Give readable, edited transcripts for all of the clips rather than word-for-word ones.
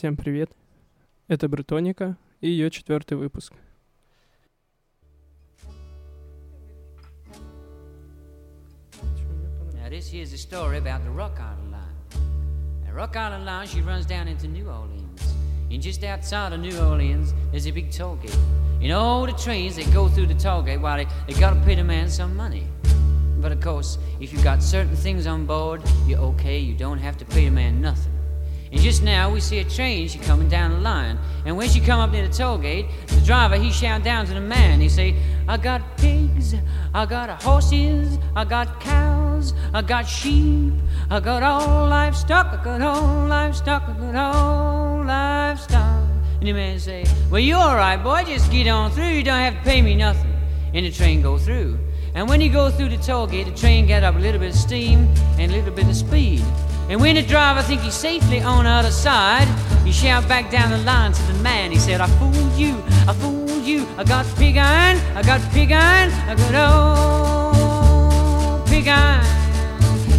Всем привет, это Бритоника и ее 4-й выпуск. Now this is the story about the Rock Island Line. The Rock Island Line, she runs down into New Orleans. And just outside of New Orleans, there's a big toll gate. And all the trains that go through the toll gate, well, they gotta pay the man some money. But of course, if you've got certain things on board, you're okay, you don't have to pay the man nothing. And just now we see a train, she coming down the line. And when she come up near the toll gate, the driver, he shout down to the man. He say, I got pigs, I got horses, I got cows, I got sheep, I got all livestock, I got all livestock, I got all livestock. And the man say, well, you're all right, boy, just get on through, you don't have to pay me nothing. And the train go through. And when you go through the toll gate, the train got up a little bit of steam and a little bit of speed. And when the driver think he's safely on the other side, he shout back down the line to the man. He said, I fooled you, I fooled you. I got pig iron, I got pig iron, I got old pig iron.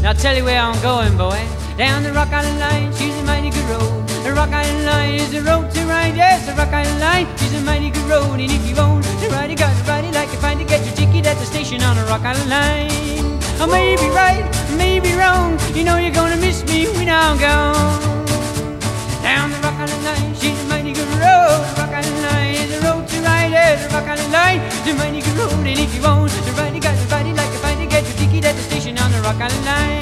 Now I'll tell you where I'm going, boy. Down the Rock Island Line, she's a mighty good road. The Rock Island Line is the road to ride. Yes, the Rock Island Line is a mighty good road. And if you own the ride, you got to ride it like you find it. Get your ticket at the station on the Rock Island Line. I may be right, I may be wrong. You know you're gonna miss me when I'm gone. Down the Rock Island Line, she's a mighty good road. The Rock Island Line is a road to ride. Yes, the Rock Island Line is a mighty good road. And if you want to ride, you got to ride it like you find it. Get your ticket at the station on the Rock Island Line.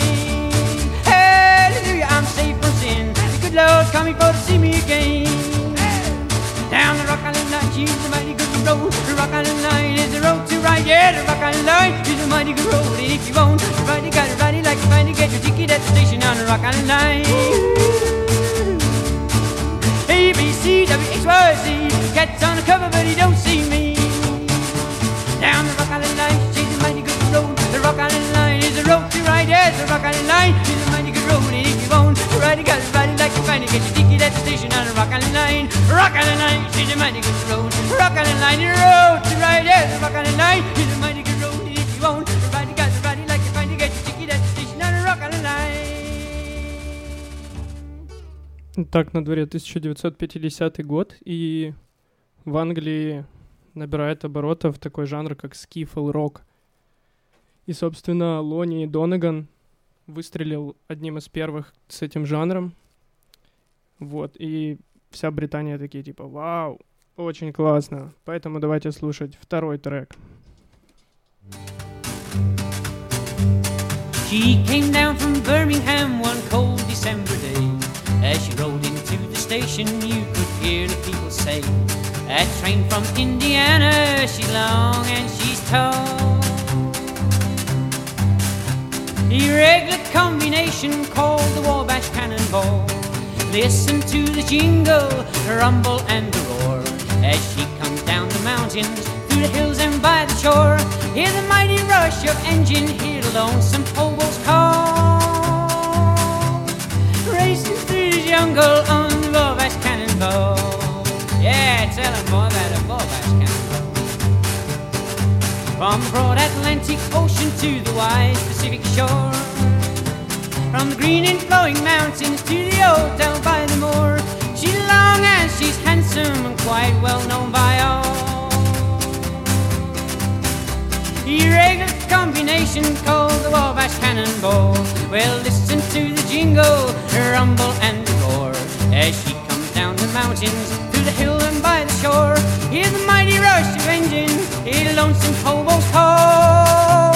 Hallelujah, I'm safe from sin. The good Lord's coming for to see me again. Down the Rock Island Line, she's a mighty good road. The Rock Island Line is a road to ride. Yeah, the Rock Island Line is a mighty good road. And if you won't ride, you gotta ride it like you find it. Get your ticket at the station on the Rock Island Line. A, B, C, W, X, Y, Z. Cat's on the cover, but he don't see me. Down the Rock Island Line, she's a mighty good road. The Rock Island Line is a road to ride. Yeah, the Rock Island Line is a mighty good road. And if you won't ride, you gotta ride it like you find it. Get your ticket at the station on the Rock Island Line. Rock Island Line, she's a mighty good road. Rock Island Line, the road to ride. Yeah, the Rock Island Line is a mighty good road. And if you won't ride, you gotta ride it like you find it. Get your ticket at the station on the Rock Island Line. Так, на дворе 1950 год, и в Англии набирает оборотов такой жанр, как скифл-рок. И, собственно, Лони Донаган выстрелил одним из первых с этим жанром. Вот, и вся Британия такие, типа, вау, очень классно. Поэтому давайте слушать второй трек. She came down from Birmingham one cold December day. As she rolled into the station, you could hear the people say, that train from Indiana, she's long and she's tall. Irregular combination called the Wabash Cannonball. Listen to the jingle, the rumble and the roar, as she comes down the mountains, through the hills and by the shore. Hear the mighty rush of engine, hear the lonesome hobo's call, racing through the jungle on the Wabash Cannonball. Yeah, tell them more about the Wabash Cannonball. From the broad Atlantic Ocean to the wide Pacific shore, from the green and flowing mountains to the old town by the moor, she's long and she's handsome and quite well known by all. Irregular combination called the Wabash Cannonball. Well, listen to the jingle, the rumble and the roar, as she comes down the mountains, through the hill and by the shore. Hear the mighty rush of engine, hear the lonesome hobo's call,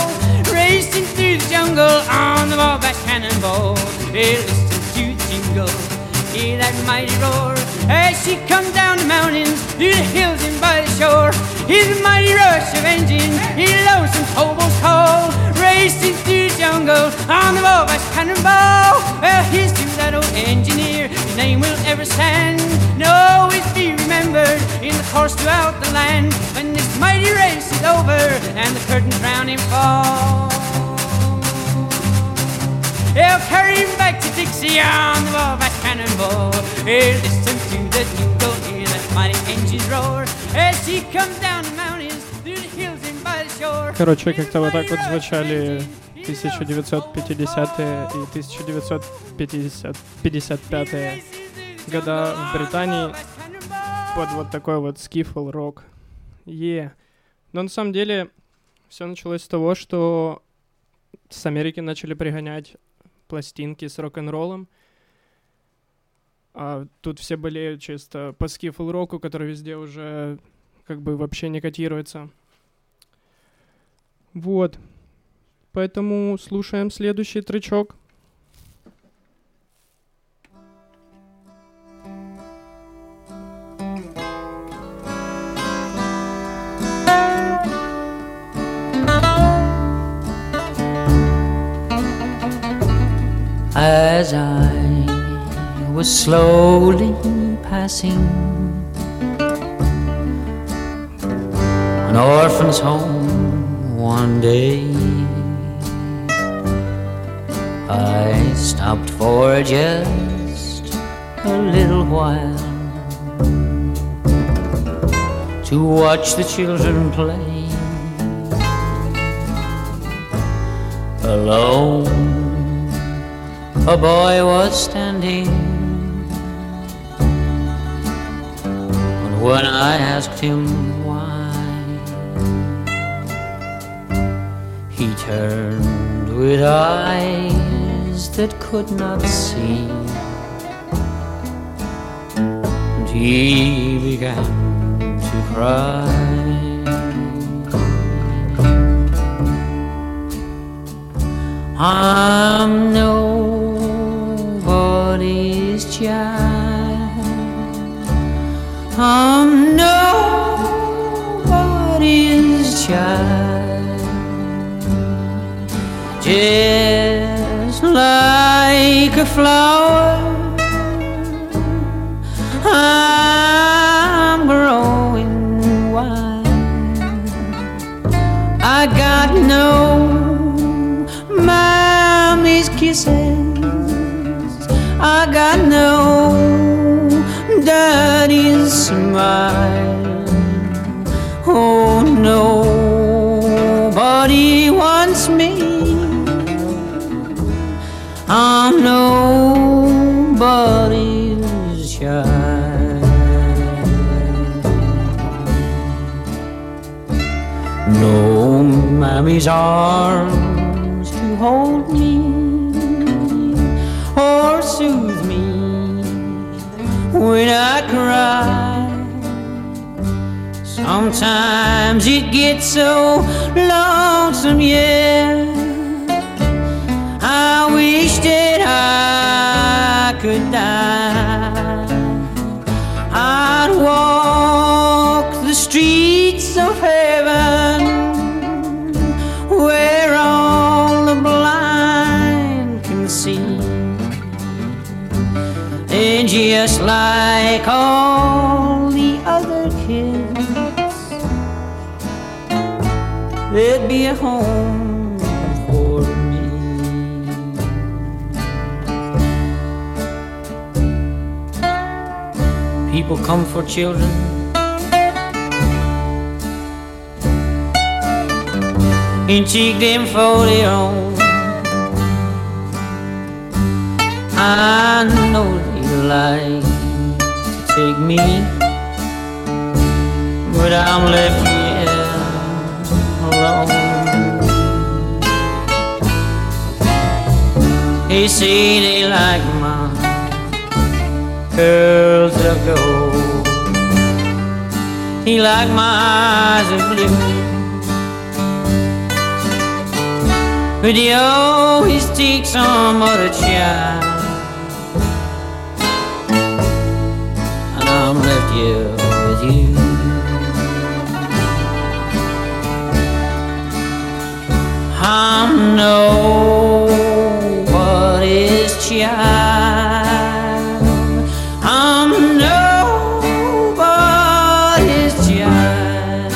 racing through the jungle on the Wabash Cannonball. Hear listen to the jingle, hear that mighty roar, as she comes down the mountains, through the hills and by the shore. Hear the mighty rush of engine, hear the lonesome hobo's call, racing through the jungle on the Wabash Cannonball. Well, here's to that old engineer, his name will ever stand, no, it's in the course throughout the land, when this mighty race is over and the curtains round him fall, they'll carry him back to Dixie on the Wabash Cannonball. He'll listen to the jingle, hear that mighty engine roar, as he comes down the mountains, through the hills and by the shore. Короче, как-то вот так вот звучали 1950-е и 1955-е года в Британии под вот такой вот скифл-рок. Но на самом деле все началось с того, что с Америки начали пригонять пластинки с рок-н-роллом. А тут все болеют чисто по скифл-року, который везде уже как бы вообще не котируется. Вот. Поэтому слушаем следующий тречок. As I was slowly passing an orphan's home one day, I stopped for just a little while to watch the children play alone. A boy was standing, and when I asked him why, he turned with eyes that could not see, and he began to cry. I'm no nobody's child, I'm nobody's child, just like a flower, I'm growing wild, I got no mommy's kisses, I got no daddy's smile. Oh, nobody wants me, I'm nobody's child. No mammy's arms to hold me or soothe me when I cry. Sometimes it gets so lonesome, yeah, I wish that I could die. I'd walk the streets of heaven where all the blind can see, and just like all the other kids, there'd be a home for me. People come for children, and take them for their own. I know like to take me, but I'm left here alone. They say they like my curls of gold, they like my eyes of blue, but they always take some other child. I'm left here with you. I'm nobody's child, I'm nobody's child,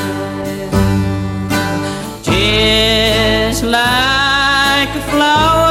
just like a flower.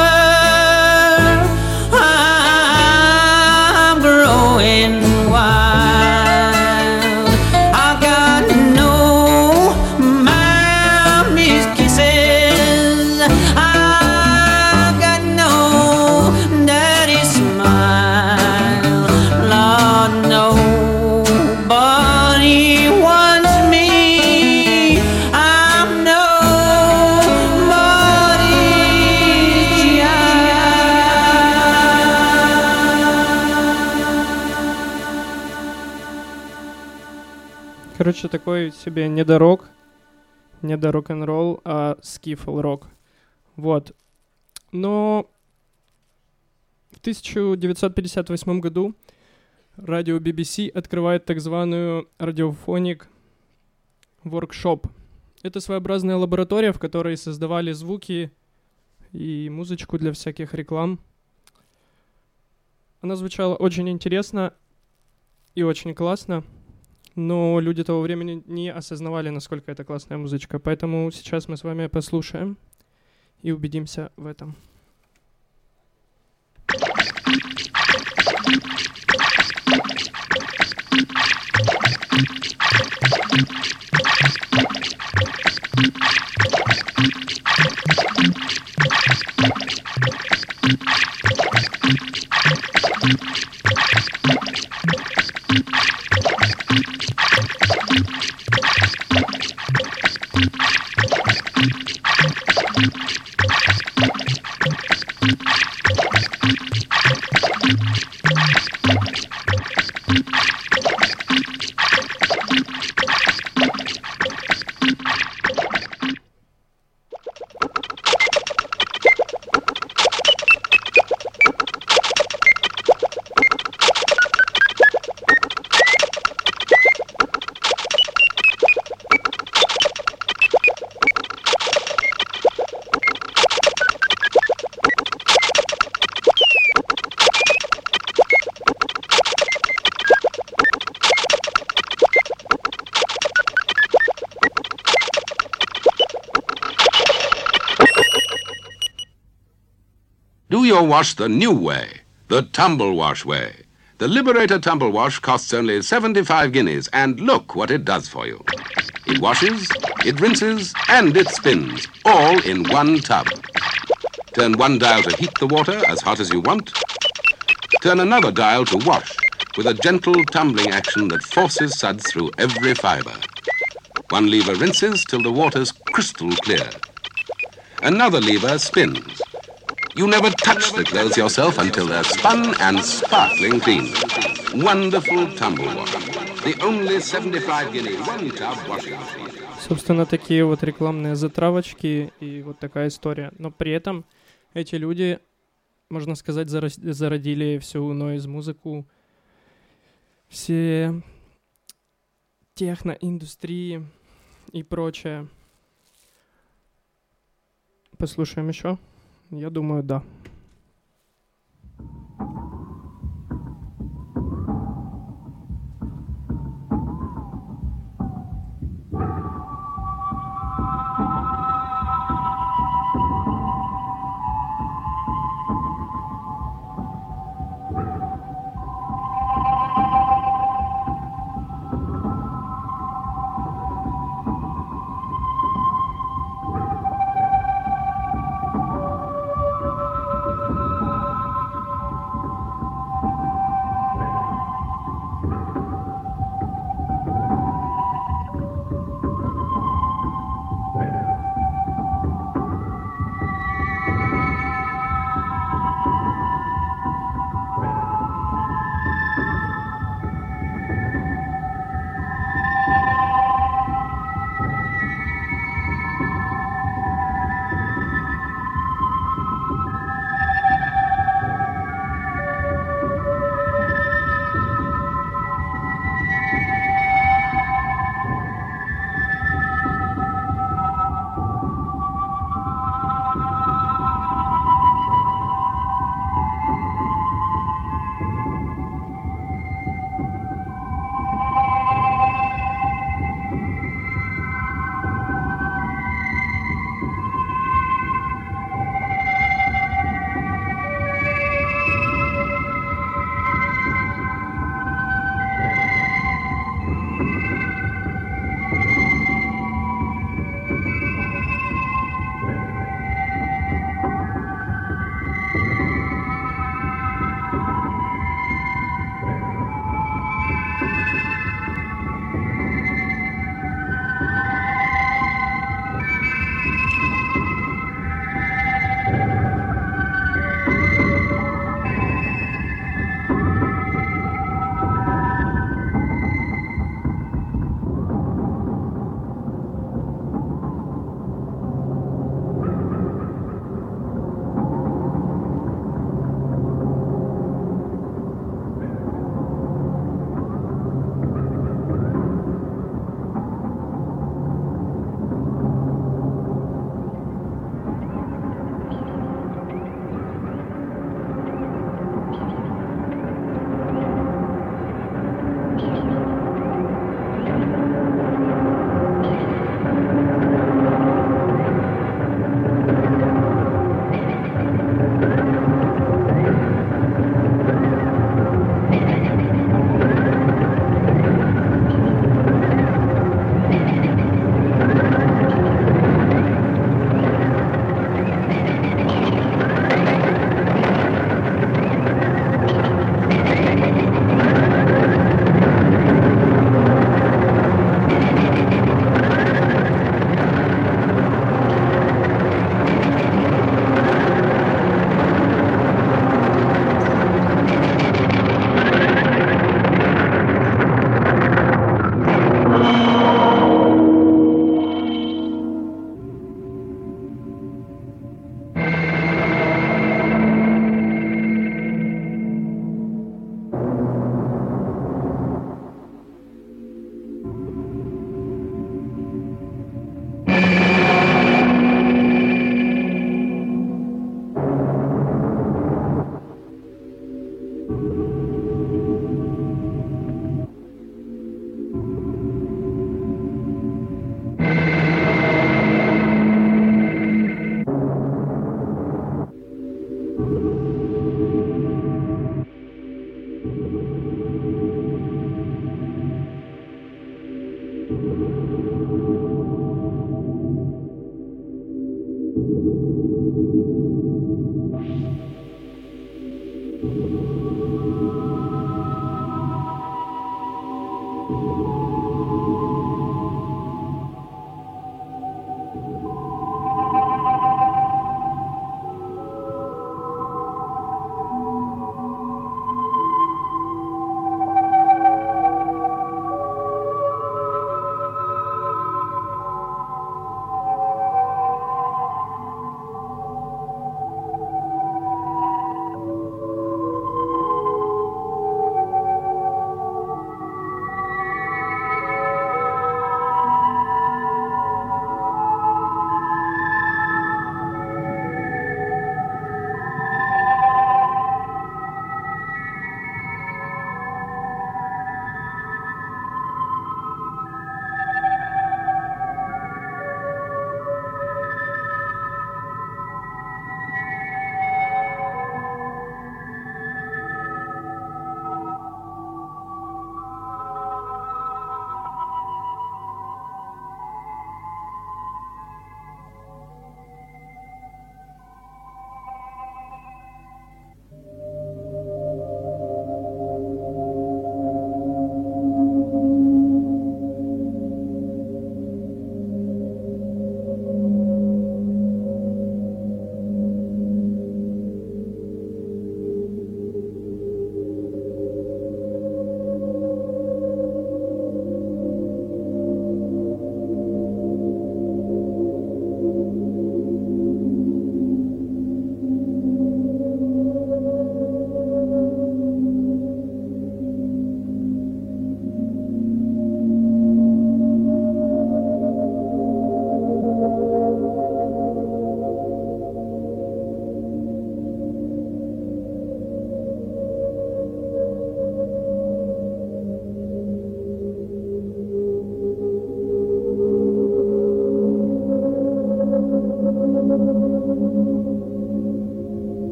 короче, такой себе не до рок-н-ролл, а скифл-рок. Вот. Но в 1958 году радио BBC открывает так званую Radio Phonic Workshop. Это своеобразная лаборатория, в которой создавали звуки и музычку для всяких реклам. Она звучала очень интересно и очень классно, но люди того времени не осознавали, насколько это классная музычка. Поэтому сейчас мы с вами послушаем и убедимся в этом. Wash the new way, the tumble wash way. The Liberator tumble wash costs only 75 guineas, and look what it does for you. It washes, it rinses, and it spins, all in one tub. Turn one dial to heat the water as hot as you want. Turn another dial to wash, with a gentle tumbling action that forces suds through every fibre. One lever rinses till the water's crystal clear. Another lever spins. You never touch the clothes yourself until they're spun and sparkling clean. Wonderful tumble wash. The only 75 guinea one tub washing machine. Собственно, такие вот рекламные затравочки и вот такая история. Но при этом эти люди, можно сказать, зародили всю нойз-музыку, все техноиндустрии и прочее. Послушаем еще. Я думаю, да.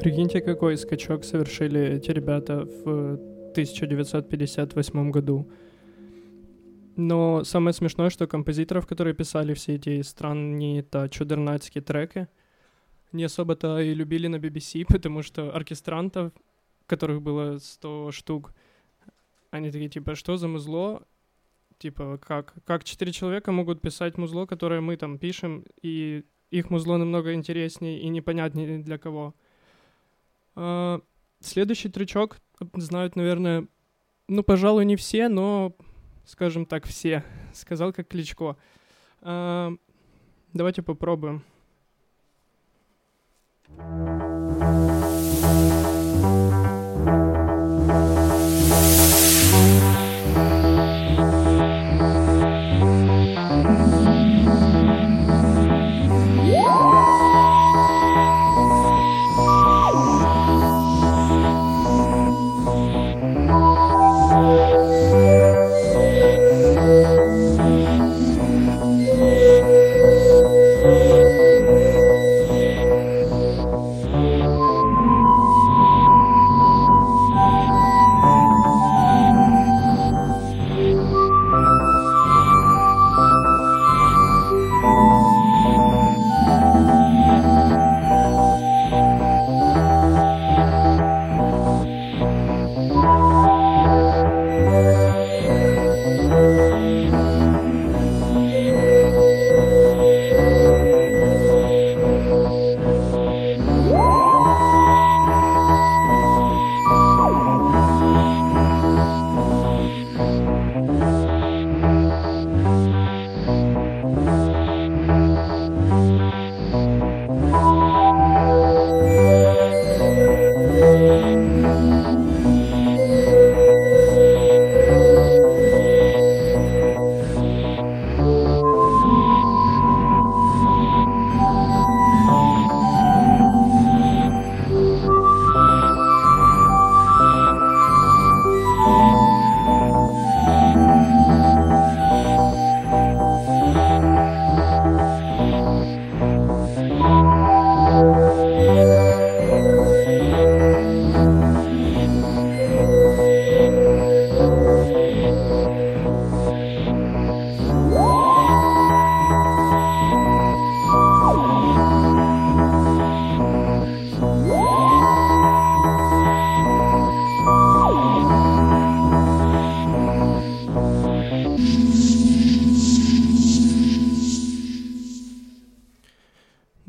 Прикиньте, какой скачок совершили эти ребята в 1958 году. Но самое смешное, что композиторов, которые писали все эти странные чудернацкие треки, не особо-то и любили на BBC, потому что оркестрантов, которых было 100 штук, они такие, типа, что за музло? Типа, как 4 человека могут писать музло, которое мы там пишем, и их музло намного интереснее и непонятнее для кого. Следующий трючок знают, наверное, ну, пожалуй, не все, но, скажем так, все. Сказал, как Кличко. Давайте попробуем.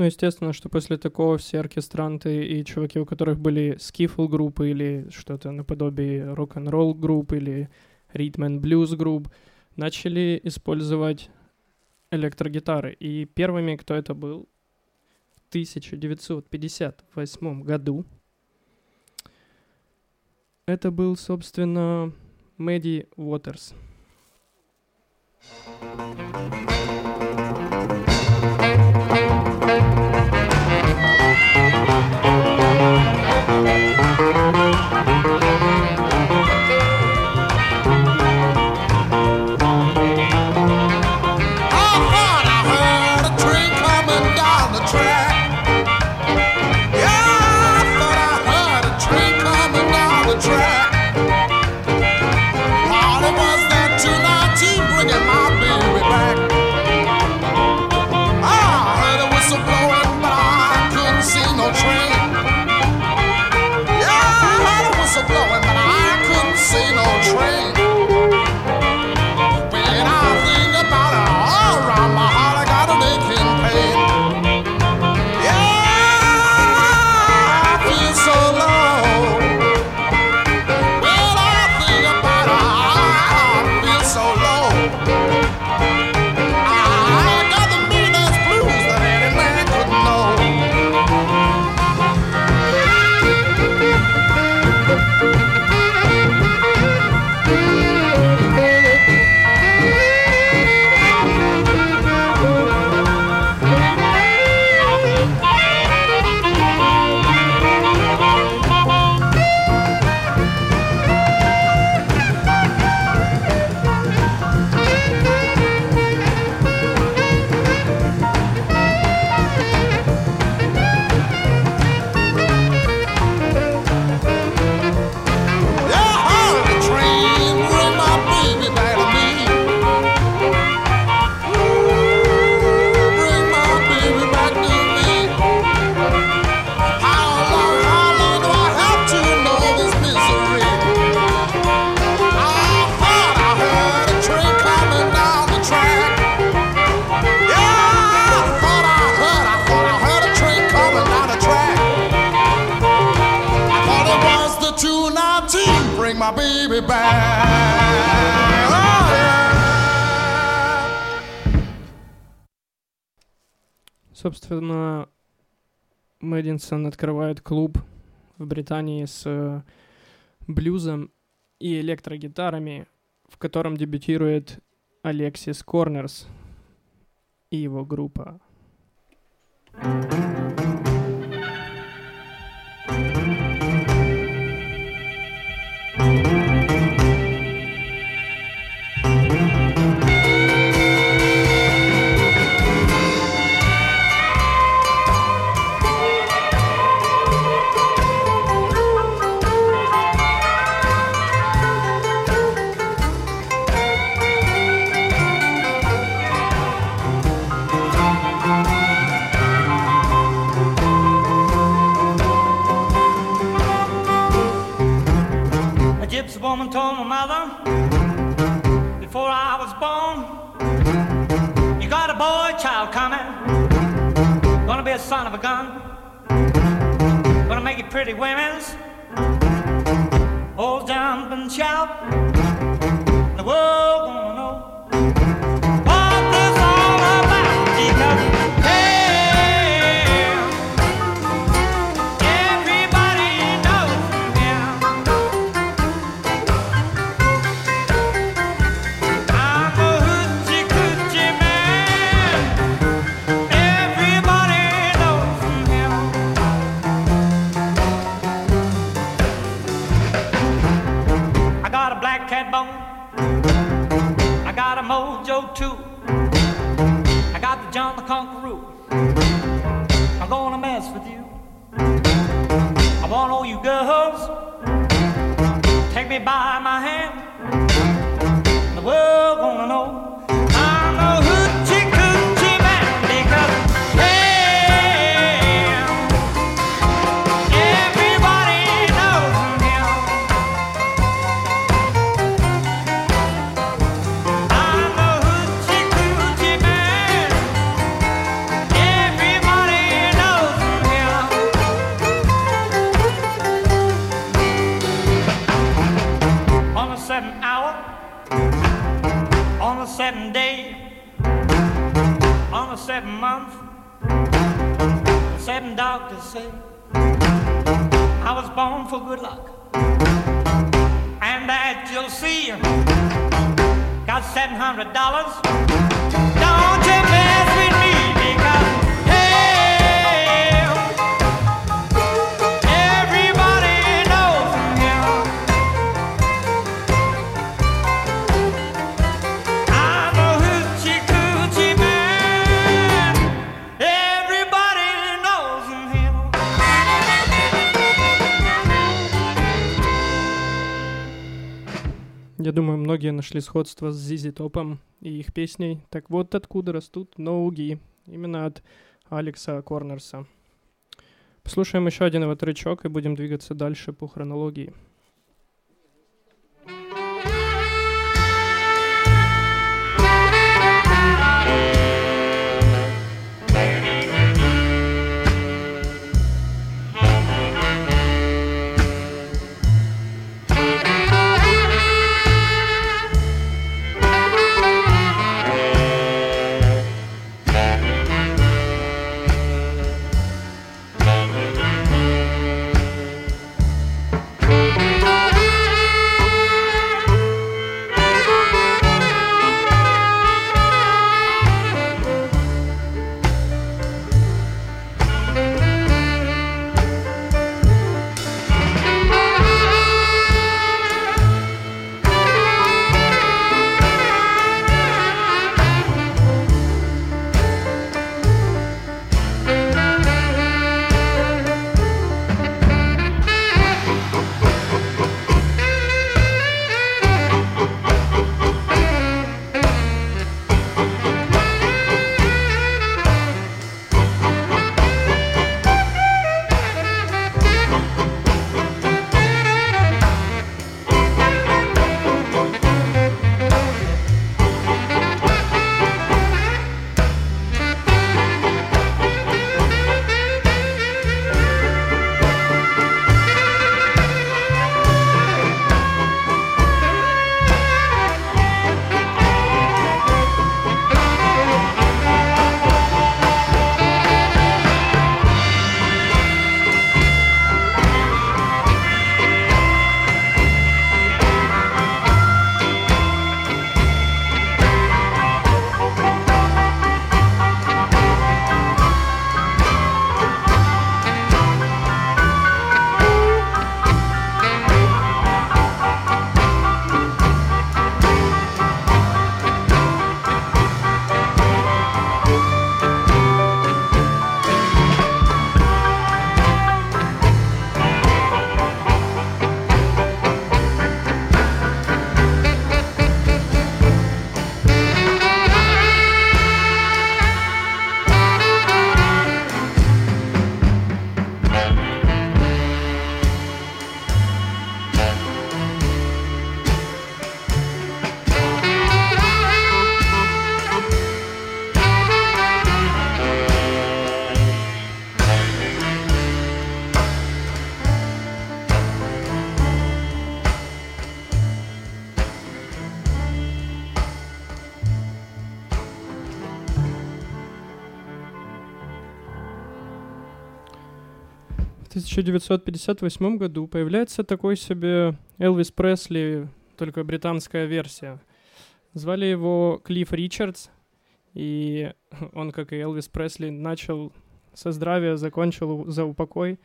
Естественно, что после такого все оркестранты и чуваки, у которых были скифл-группы или что-то наподобие рок-н-ролл-групп или ритм-н-блюз-групп, начали использовать электрогитары. И первыми, кто это был, в 1958 году, это был, собственно, Muddy Waters. Track. All it was that me back. Oh, yeah. Собственно, Мэддинсон открывает клуб в Британии с блюзом и электрогитарами, в котором дебютирует Алексис Корнерс и его группа. Woman told my mother before I was born, you got a boy child coming, gonna be a son of a gun, gonna make you pretty women's all jump and shout, the world gonna know what this all about, because hey, mojo too. I got the John the Conqueror. I'm gonna mess with you. I want all you girls. Take me by my hand. The world gonna know I'm a hoochie-coochie man, because day, on the 7th month, 7 doctors say I was born for good luck, and that you'll see, got $700, don't you mess with me, because я думаю, многие нашли сходство с ZZ Top'ом и их песней. Так вот откуда растут ноги. Именно от Алекса Корнерса. Послушаем еще один его тречок и будем двигаться дальше по хронологии. Thank you. В 1958 году появляется такой себе Элвис Пресли, только британская версия. Звали его Клифф Ричардс, и он, как и Элвис Пресли, начал со здравия, закончил за упокой.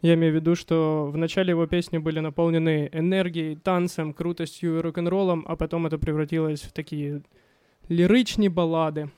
Я имею в виду, что в начале его песни были наполнены энергией, танцем, крутостью и рок-н-роллом, а потом это превратилось в такие лиричные баллады.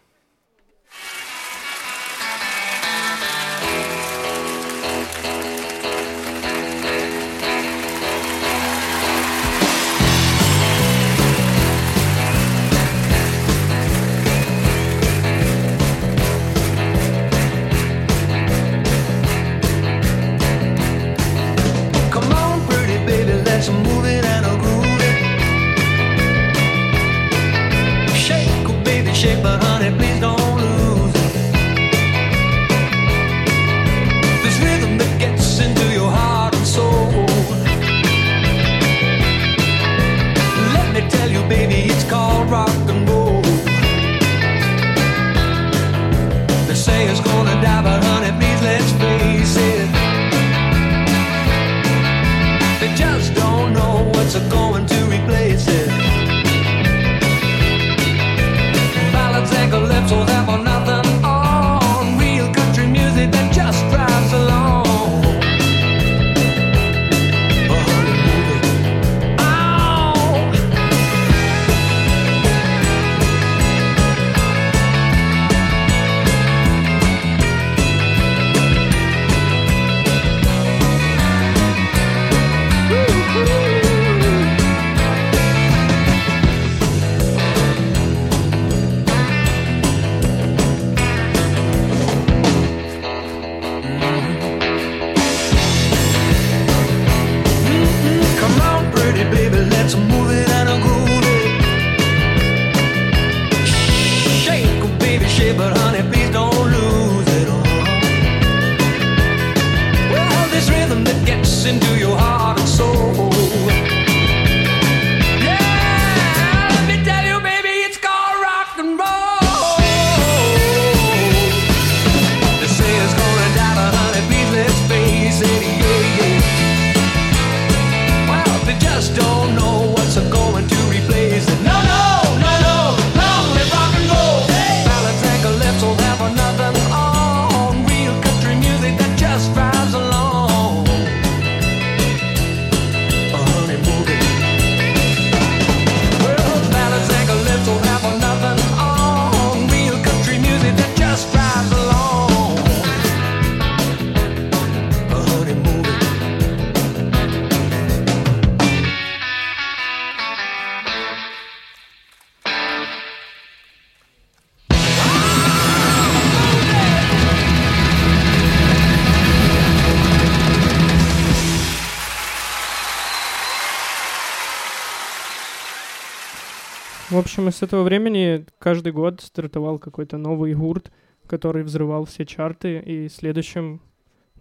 В общем, с этого времени каждый год стартовал какой-то новый гурт, который взрывал все чарты, и следующим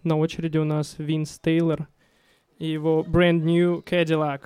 на очереди у нас Винс Тейлор и его Brand New Cadillac.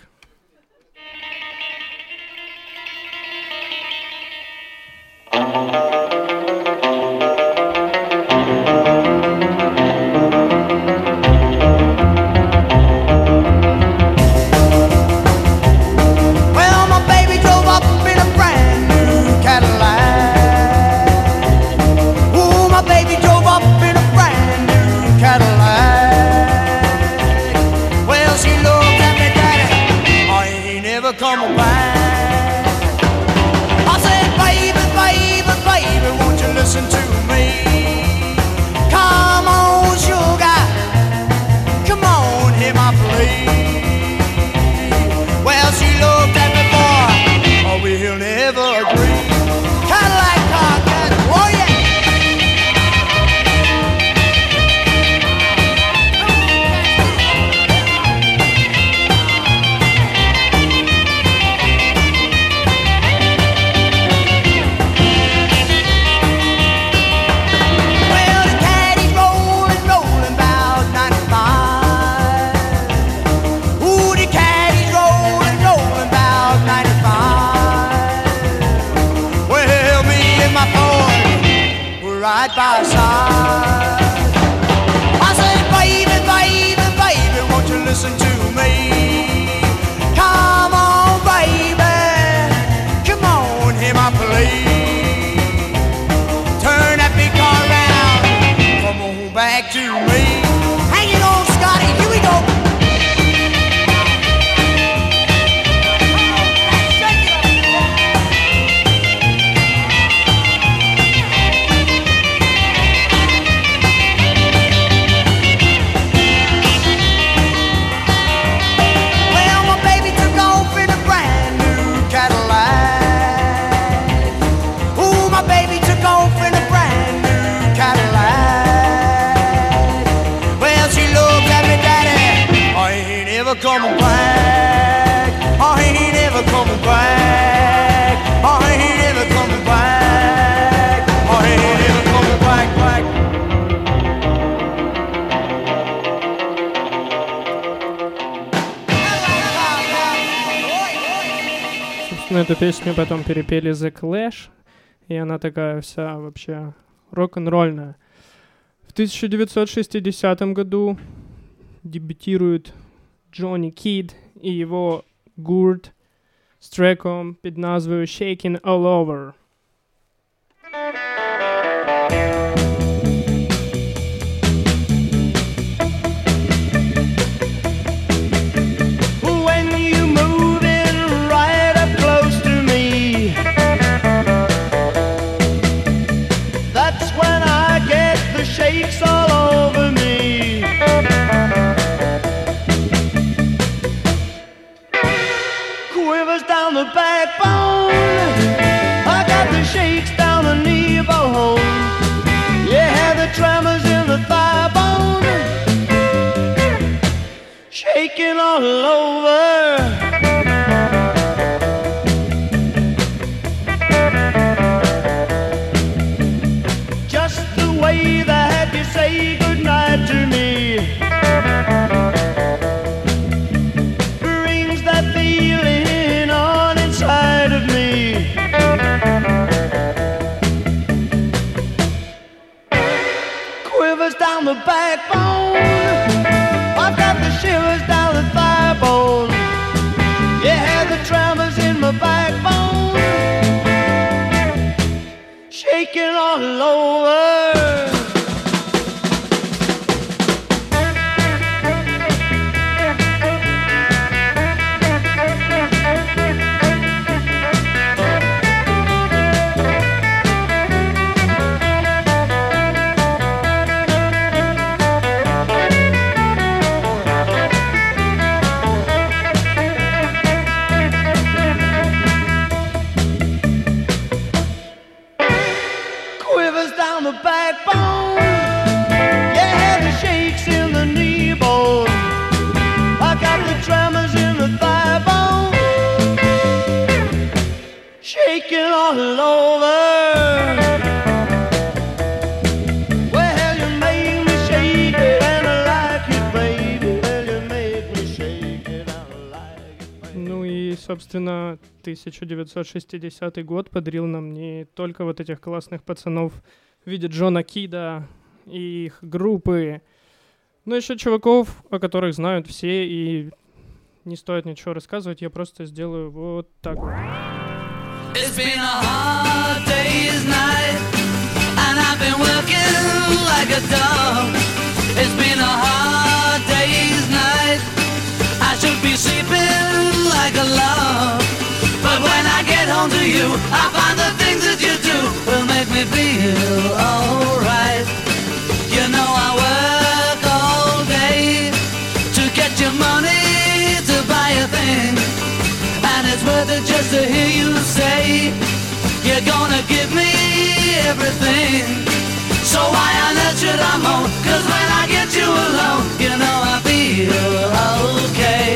coming back. I ain't ever coming back. I ain't ever coming back. I ain't ever coming back, back. Собственно, эту песню потом перепели The Clash, и она такая вся вообще рок-н-ролльная. В 1960 году дебютирует Джонни Кид и его гурт с треком под названием «Shaking All Over». Shaking all over. Just the way that you say goodnight to me brings that feeling on inside of me. Quivers down the backbone. I've got the shivers down the thigh bone. Yeah, the tremors in my backbone. Shaking all over. Ну и, собственно, 1960 год подарил нам не только вот этих классных пацанов в виде Джона Кида и их группы, но еще чуваков, о которых знают все, и не стоит ничего рассказывать, я просто сделаю вот так. It's been a hard day's night, and I've been working like a dog. It's been a hard day's night, I should be sleeping like a log. But when I get home to you, I find the things that you do will make me feel alright. You know I work all day to get your money to buy a thing, and it's worth it just to hear you say you're gonna give me everything. So why on earth should I moan? 'Cause when I get you alone, you know I feel okay.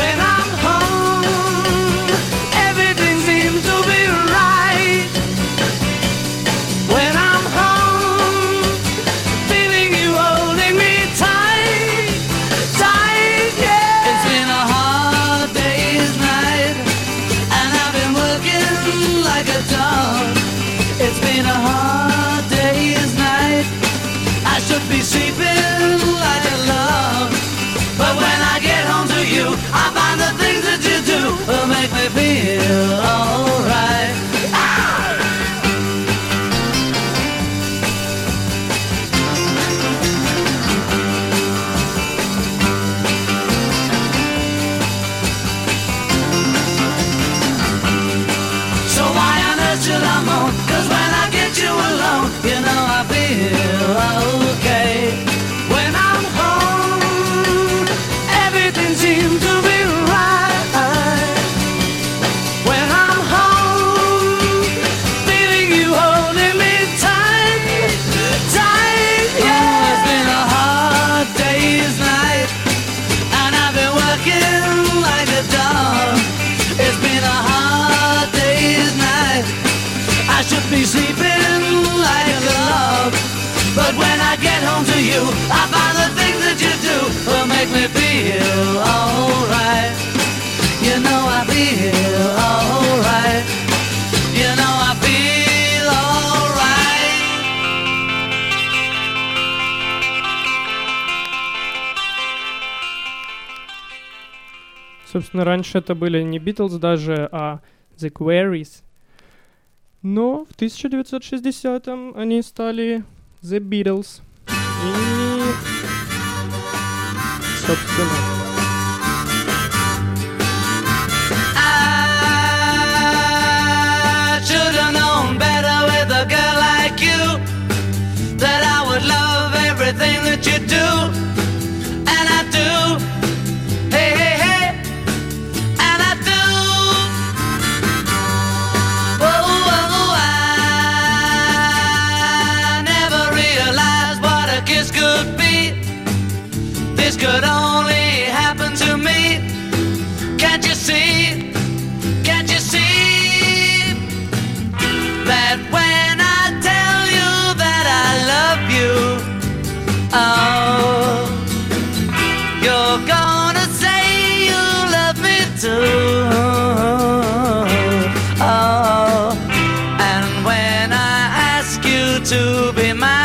When I'm home, everything seems to be right. When I'm home, feeling you holding me tight, tight, yeah. It's been a hard day's night, and I've been working like a dog. It's been a hard day's night, I should be sleeping Собственно, раньше это были не Beatles даже, а The Quarrymen. Но в 1960-м они стали The Beatles. И, собственно... Could only happen to me. Can't you see? Can't you see that when I tell you that I love you, oh, you're gonna say you love me too. Oh, and when I ask you to be mine,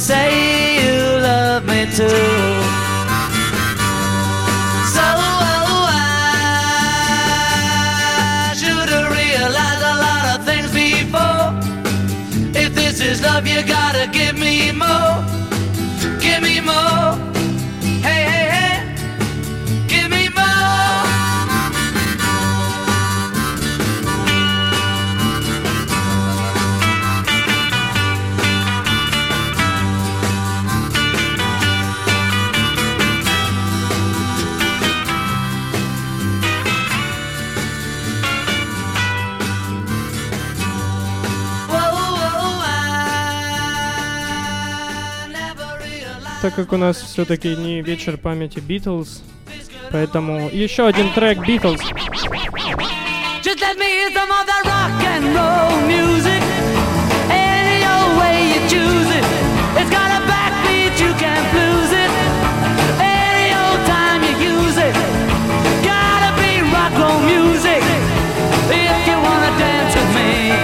say you love me too. So I should have realized a lot of things before. If this is love, you gotta give me more. Give me more. Hey, hey, hey. Give me так как у нас все-таки не вечер памяти Beatles, поэтому еще один трек Beatles. Just let me hear some of that rock and roll music. Any old way you choose it. It's got a backbeat, you can't lose it. Any old time you use it. Gotta be rock roll music. If you wanna dance with me.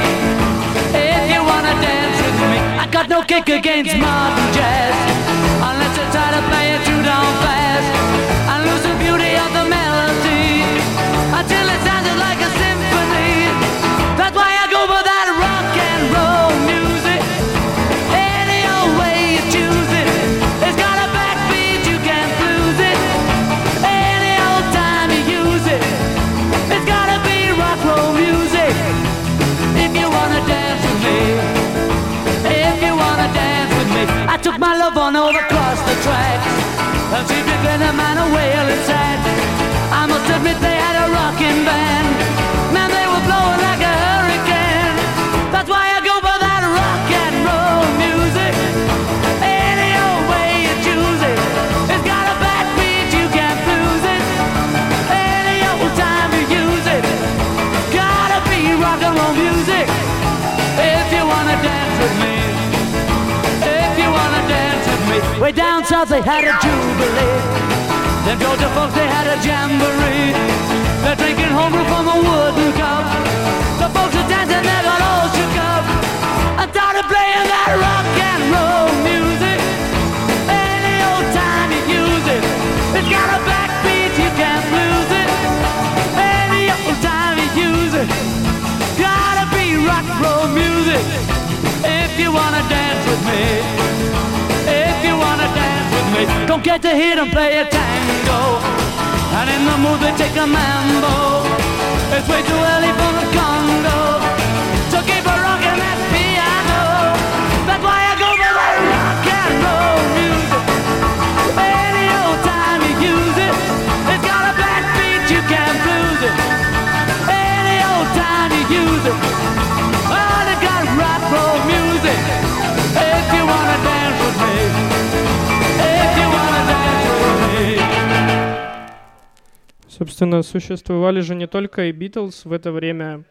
If you wanna dance with me. I got no kick against modern jazz. Unless I try to play it too down fast, I lose the beauty of the melody until it sounds like a symphony. That's why I go for that rock and roll music. Any old way you choose it, it's got a backbeat, you can't lose it. Any old time you use it, it's gotta be rock roll music. If you wanna dance with me, if you wanna dance with me, I took my love on over. I'm cheap to get a man a whale inside. I must admit they had a rockin' band. Man, they were blowing like a hurricane. That's why I go for that rock and roll music. Any old way you choose it, it's got a backbeat, you can't lose it. Any old time you use it, gotta be rock and roll music. If you wanna dance with me, if you wanna dance with me. Way down south they had a jubilee. Them Georgia folks, they had a jamboree. They're drinking homebrew from a wooden cup. The folks are dancing, they got all shook up. I started playing that rock and roll music. Any old time you use it, it's got a backbeat, you can't lose it. Any old time you use it, gotta be rock roll music. If you wanna dance with me, don't get to hear them play a tango, and in the mood they take a mambo. It's way too early for the Congo, so keep a rockin' that piano. That's why I go for that rock and roll music. Any old time you use it, it's got a backbeat, you can't lose it. Any old time you use it, oh, they got rock roll music. If you wanna dance with me. Собственно, существовали же не только и Beatles в это время,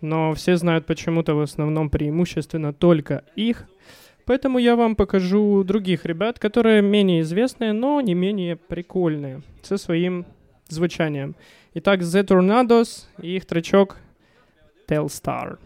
но все знают почему-то в основном преимущественно только их. Поэтому я вам покажу других ребят, которые менее известные, но не менее прикольные со своим звучанием. Итак, The Tornados и их тречок Telstar.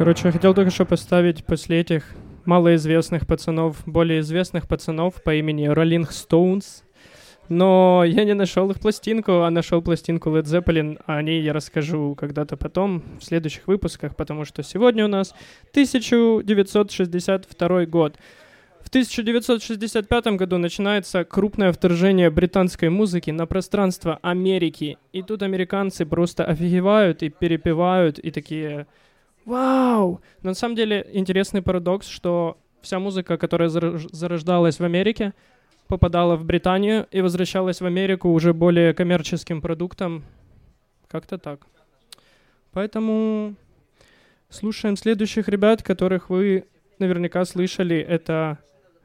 Короче, я хотел только что поставить после этих малоизвестных пацанов, более известных пацанов по имени Rolling Stones, но я не нашел их пластинку, а нашел пластинку Led Zeppelin, о ней я расскажу когда-то потом, в следующих выпусках, потому что сегодня у нас 1962 год. В 1965 году начинается крупное вторжение британской музыки на пространство Америки, и тут американцы просто офигевают и перепевают, и такие... Вау! Но на самом деле интересный парадокс, что вся музыка, которая зарождалась в Америке, попадала в Британию и возвращалась в Америку уже более коммерческим продуктом. Как-то так. Поэтому слушаем следующих ребят, которых вы наверняка слышали. Это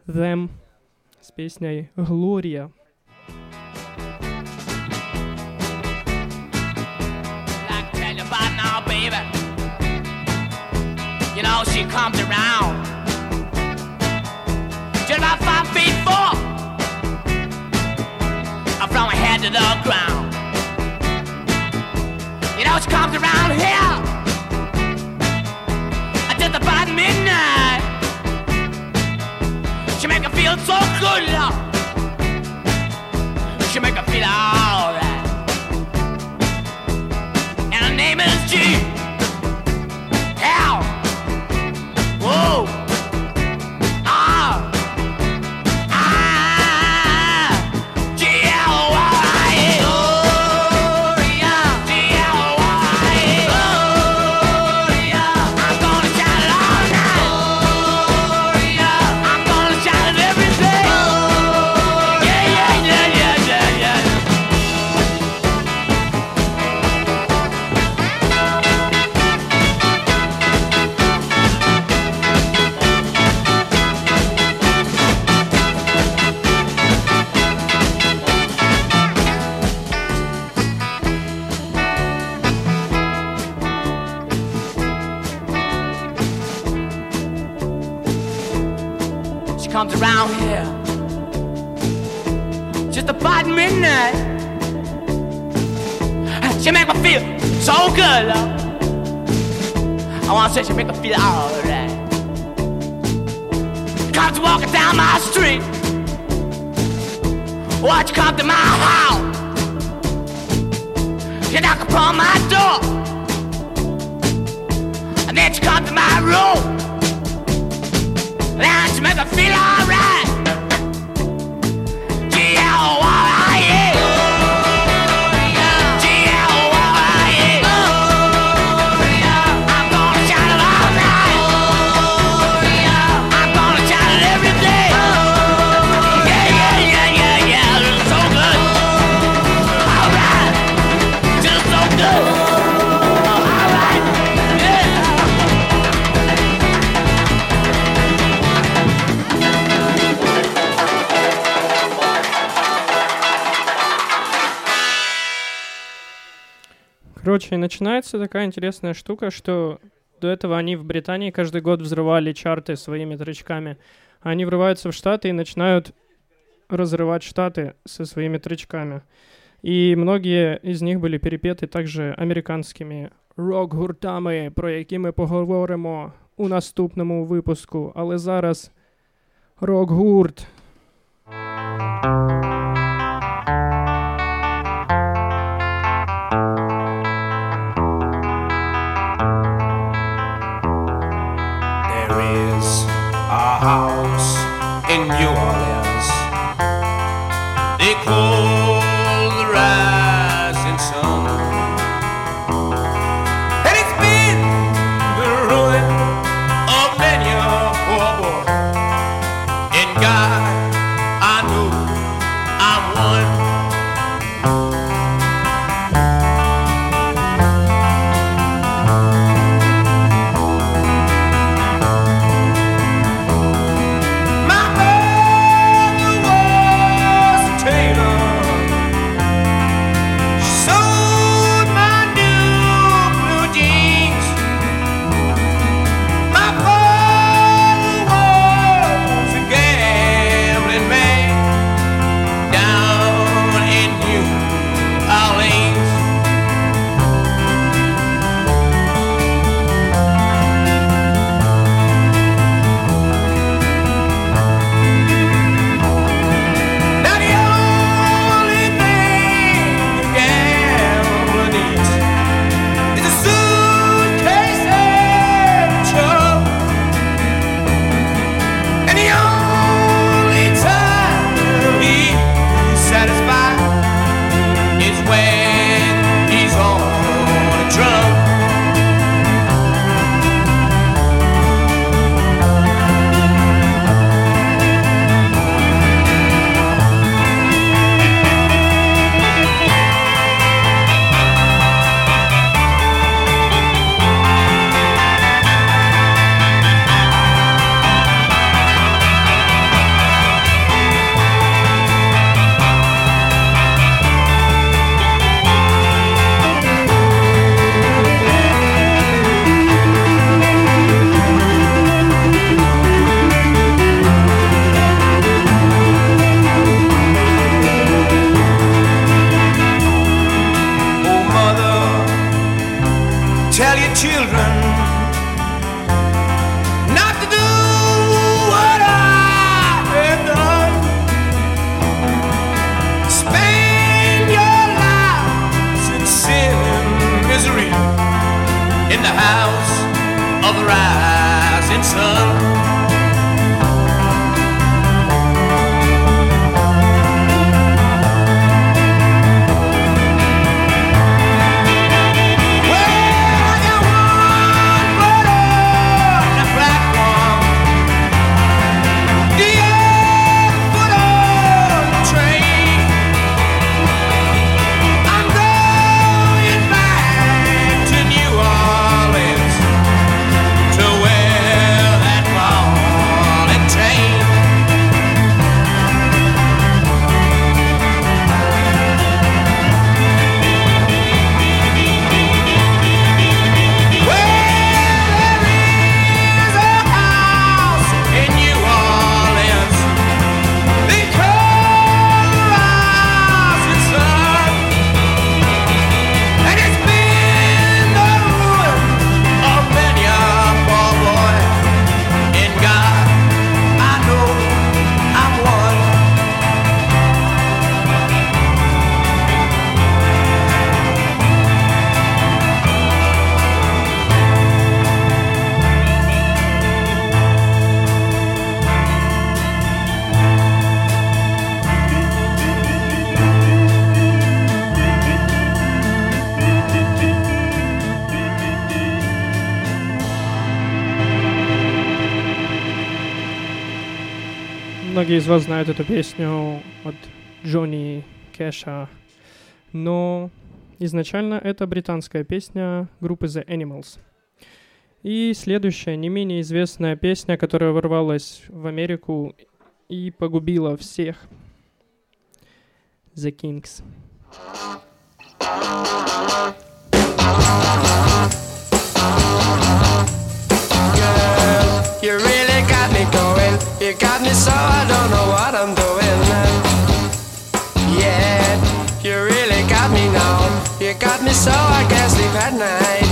Them с песней «Gloria». You know, she comes around just about 5'4" from her head to the ground. You know, she comes around here just about midnight. She make her feel so good, love. She make her feel alright. And her name is G. Whoa! Ah! Ah! G-L-Y-A! Gloria! G-L-Y-A! Gloria! I'm gonna shout it all night! Gloria! I'm gonna shout it every day! Gloria! Yeah, yeah, yeah, yeah, yeah, Comes around here just about midnight. She make me feel so good, love. I wanna say she make me feel alright. Comes walking down my street. Watch her come to my house. She knock upon my door, and then she comes to my room. Let's make her feel alright. G-L-Y-A. Gloria. G-L-Y-A. Gloria. I'm gonna shout it all night. Gloria. I'm gonna shout it every day. Gloria. Yeah, yeah, yeah, yeah, yeah. It's so good. Alright. Just so good. Короче, начинается такая интересная штука, что до этого они в Британии каждый год взрывали чарты своими тречками. Они врываются в Штаты и начинают разрывать Штаты со своими тречками. И многие из них были перепеты также американскими рок-гуртами, про які ми поговоримо у наступному випуску. Але зараз рок-гурт. House in New Orleans, they call the rising sun, and it's been the ruin of many a poor boy. In God, I know I'm one. My mother was a tailor, setting sun. Многие из вас знают эту песню от Джонни Кэша, но изначально это британская песня группы The Animals. И следующая, не менее известная песня, которая ворвалась в Америку и погубила всех. The Kings. Girl, you really got me going. You got me so I don't know what I'm doing. Yeah, you really got me now. You got me so I can't sleep at night.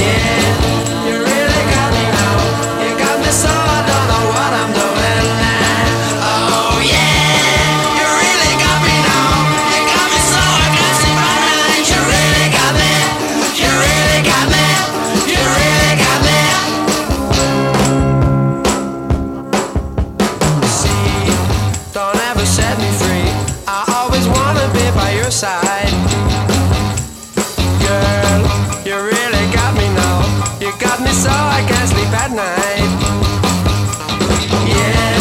Yeah, you really got me now. You got me so I don't know what I'm doing. Oh yeah, you really got me now. You got me so I can't sleep at night. You really got me. You really got me. You really got me. Side. Girl, you really got me now. You got me so I can't sleep at night. Yeah,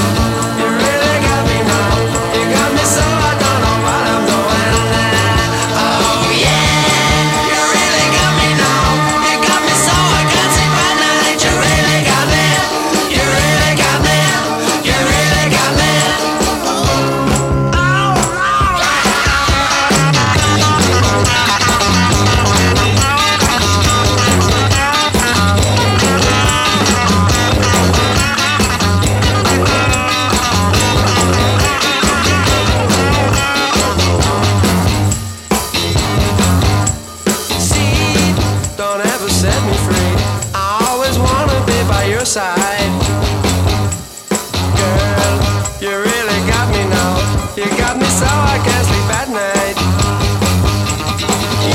you really got me now. You got me so I don't know what I'm doing now. Oh yeah, you really got me now. You got me so I can't sleep at night. You really got me. You really got me. You really got me. Side. Girl, you really got me now. You got me so I can't sleep at night.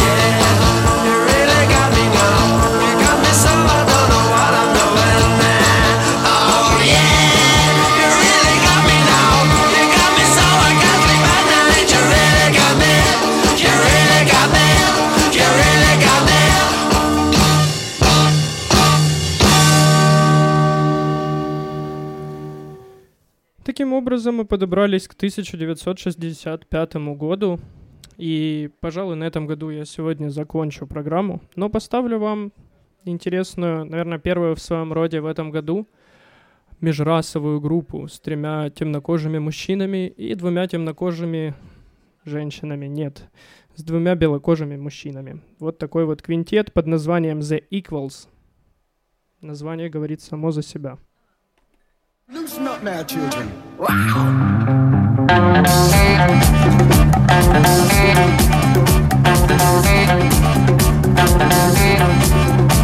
Yeah, you really got me now. You got me so I don't know what I'm doing now. Oh yeah, you really got me now. You got me so I can't sleep at night. You really got me. You really got me. You really got me. Таким образом, мы подобрались к 1965 году, и, пожалуй, на этом году я сегодня закончу программу, но поставлю вам интересную, наверное, первую в своем роде в этом году межрасовую группу с 3 темнокожими мужчинами и 2 темнокожими женщинами, нет, с 2 белокожими мужчинами. Вот такой вот квинтет под названием The Equals. Название говорит само за себя. Loosen up now, children. Wow.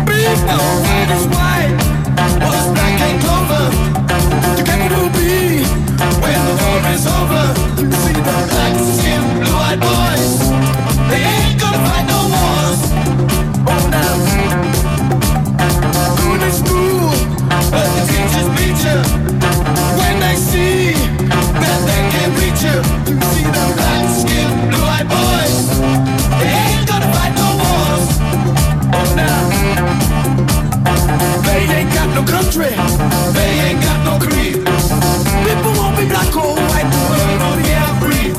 It is white, was black and clover. The capital B, when the war is over. You see the black-skinned, blue-eyed boys, they ain't gonna fight no wars. Oh, now, who is trick. They ain't got no creed. People won't be black or white. The world won't be half breed.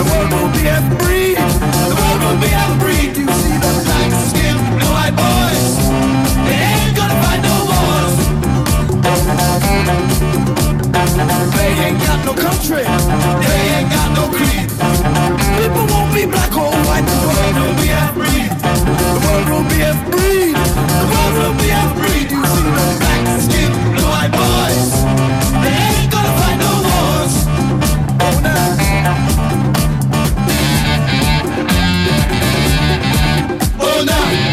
The world won't be half breed. The world won't be half breed. You see the black skin, the white boys. They ain't gonna find no wars. They ain't got no country. They ain't got no creed. People won't be black or white. The world won't be half breed. The world won't be half breed. The world won't be half breed. You see the black skin, the white boys. They ain't gonna fight no wars. Oh no.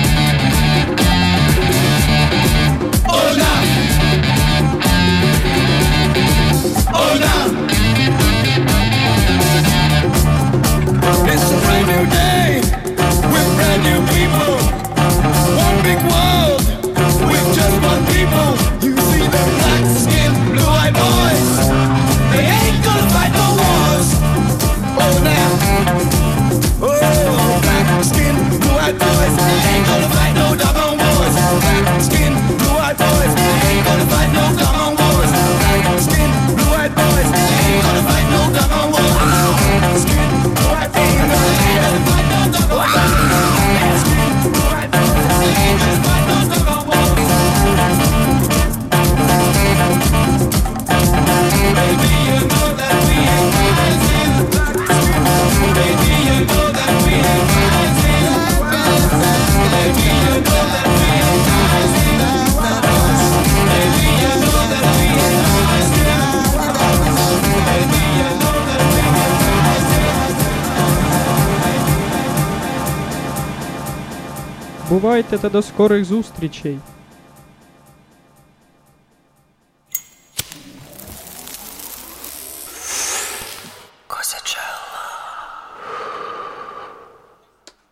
Бувайте та до скорих зустрічей!